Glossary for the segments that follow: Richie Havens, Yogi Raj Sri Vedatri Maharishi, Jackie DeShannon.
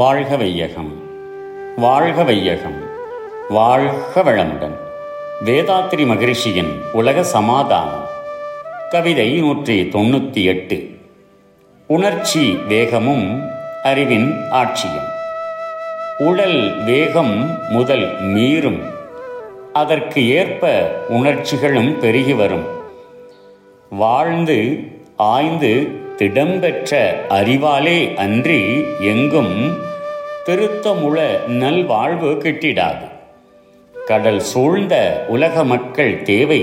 வாழ்க வையகம், வாழ்க வையகம், வாழ்க வளமுடன். வேதாத்ரி மகரிஷியின் உலக சமாதானம். கவிதை 198. உணர்ச்சி வேகமும் அறிவின் ஆட்சியும். உடல் வேகம் முதல் மீறும், அதற்கு ஏற்ப உணர்ச்சிகளும் பெருகி வரும். வாழ்ந்து ஆய்ந்து திடம்பெற்ற அறிவாலே அன்றி எங்கும் திருத்தமுள நல்வாழ்வு கிட்டிடாது. கடல் சூழ்ந்த உலக மக்கள் தேவை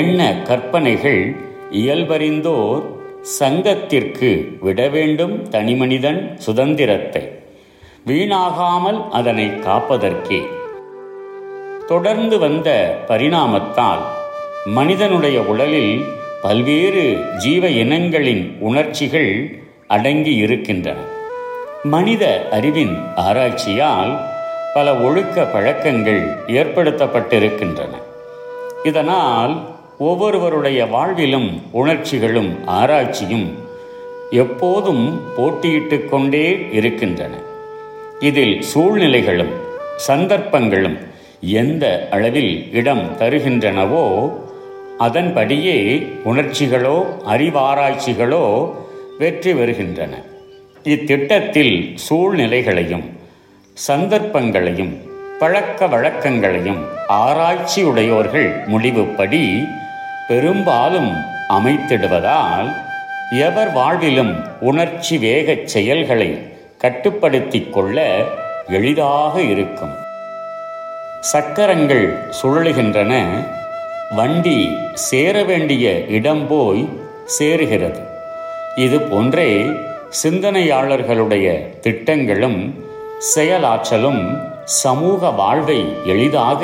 எண்ண கற்பனைகள் இயல்பறிந்தோர் சங்கத்திற்கு விட வேண்டும் தனிமனிதன் சுதந்திரத்தை, வீணாகாமல் அதனை காப்பதற்கே. தொடர்ந்து வந்த பரிணாமத்தால் மனிதனுடைய உடலில் பல்வேறு ஜீவ இனங்களின் உணர்ச்சிகள் அடங்கி இருக்கின்றன. மனித அறிவின் ஆராய்ச்சியால் பல ஒழுக்க பழக்கங்கள் ஏற்படுத்தப்பட்டிருக்கின்றன. இதனால் ஒவ்வொருவருடைய வாழ்விலும் உணர்ச்சிகளும் ஆராய்ச்சியும் எப்போதும் போட்டியிட்டு கொண்டே இருக்கின்றன. இதில் சூழ்நிலைகளும் சந்தர்ப்பங்களும் எந்த அளவில் இடம் தருகின்றனவோ அதன்படியே உணர்ச்சிகளோ அறிவாராய்ச்சிகளோ வெற்றி பெறுகின்றன. இத்திட்டத்தில் சூழ்நிலைகளையும் சந்தர்ப்பங்களையும் பழக்க வழக்கங்களையும் ஆராய்ச்சியுடையோர்கள் முடிவுப்படி பெரும்பாலும் அமைத்திடுவதால் எவர் வாழ்விலும் உணர்ச்சி வேகச் செயல்களை கட்டுப்படுத்தி கொள்ள எளிதாக இருக்கும். சக்கரங்கள் சுழலுகின்றன, வண்டி சேர வேண்டிய இடம் போய் சேருகிறது. இது போன்றே சிந்தனையாளர்களுடைய திட்டங்களும் செயலாற்றலும் சமூக வாழ்வை எளிதாக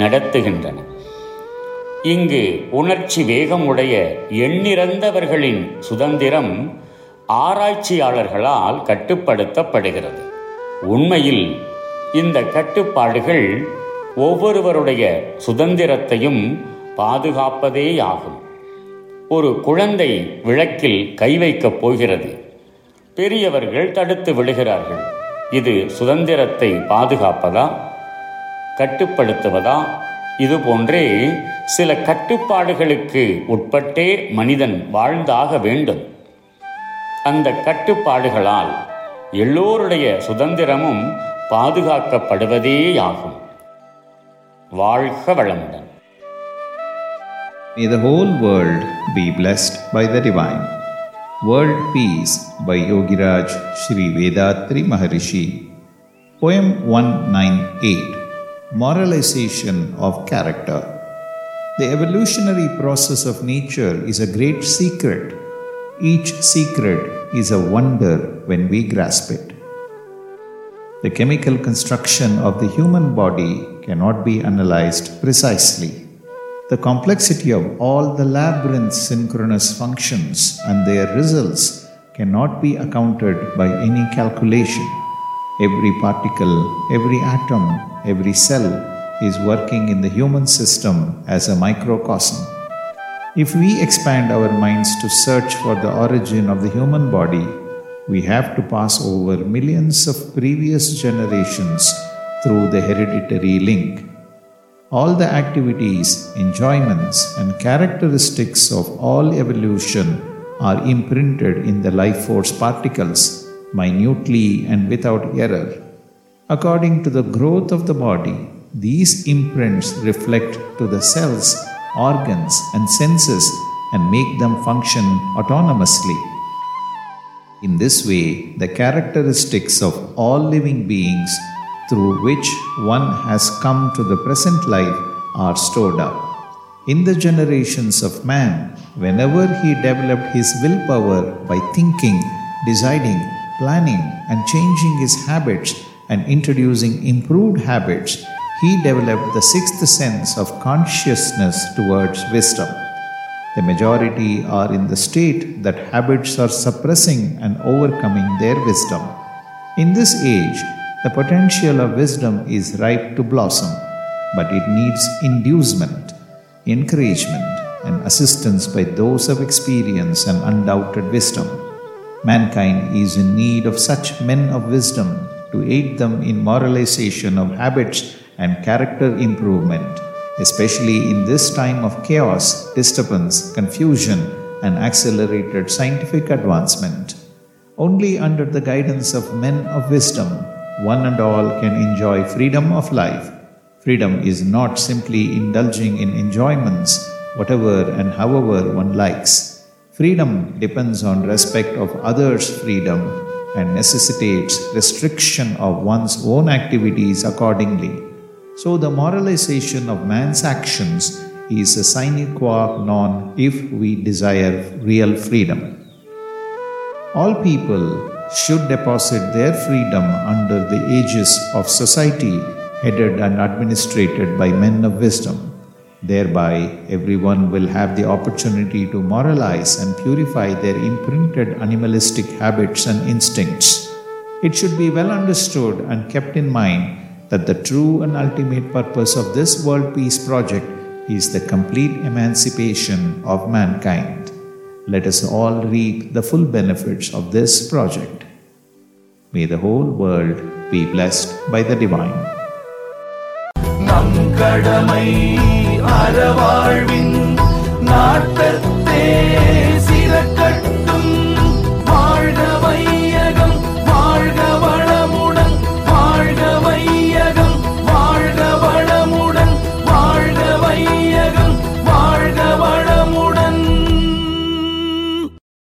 நடத்துகின்றன. இங்கு உணர்ச்சி வேகமுடைய எண்ணிறந்தவர்களின் சுதந்திரம் ஆராய்ச்சியாளர்களால் கட்டுப்படுத்தப்படுகிறது. உண்மையில் இந்த கட்டுப்பாடுகள் ஒவ்வொருவருடைய சுதந்திரத்தையும் பாதுகாப்பதேயாகும். ஒரு குழந்தை விளக்கில் கை வைக்கப் போகிறது, பெரியவர்கள் தடுத்து விடுகிறார்கள். இது சுதந்திரத்தை பாதுகாப்பதா, கட்டுப்படுத்துவதா? இதுபோன்றே சில கட்டுப்பாடுகளுக்கு உட்பட்டே மனிதன் வாழ்ந்தாக வேண்டும். அந்த கட்டுப்பாடுகளால் எல்லோருடைய சுதந்திரமும் பாதுகாக்கப்படுவதேயாகும். வாழ்க வளமுடன். May the whole world be blessed by the divine. World Peace by Yogi Raj Sri Vedatri Maharishi. Poem 198. Moralization of Character. The evolutionary process of nature is a great secret. Each secret is a wonder when we grasp it. The chemical construction of the human body cannot be analyzed precisely. The complexity of all the labyrinth's synchronous functions and their results cannot be accounted by any calculation. Every particle, every atom, every cell is working in the human system as a microcosm. If we expand our minds to search for the origin of the human body, we have to pass over millions of previous generations through the hereditary link. All the activities, enjoyments, and characteristics of all evolution are imprinted in the life force particles, minutely and without error. According to the growth of the body, these imprints reflect to the cells, organs, and senses and make them function autonomously. In this way, the characteristics of all living beings through which one has come to the present life are stored up. In the generations of man, whenever he developed his willpower by thinking, deciding, planning, and changing his habits and introducing improved habits, he developed the sixth sense of consciousness towards wisdom. The majority are in the state that habits are suppressing and overcoming their wisdom. In this age, the potential of wisdom is ripe to blossom, but it needs inducement, encouragement, and assistance by those of experience and undoubted wisdom. Mankind is in need of such men of wisdom to aid them in moralization of habits and character improvement, especially in this time of chaos, disturbance, confusion, and accelerated scientific advancement. Only under the guidance of men of wisdom, one and all can enjoy freedom of life. Freedom is not simply indulging in enjoyments, whatever and however one likes. Freedom depends on respect of others' freedom and necessitates restriction of one's own activities accordingly. So the moralization of man's actions is a sine qua non if we desire real freedom. All people should deposit their freedom under the aegis of society headed and administrated by men of wisdom. Thereby, everyone will have the opportunity to moralize and purify their imprinted animalistic habits and instincts. It should be well understood and kept in mind that the true and ultimate purpose of this world peace project is the complete emancipation of mankind. Let us all reap the full benefits of this project. May the whole world be blessed by the Divine. நம் கடமை அறவாழ்வின் நாட்டத்தே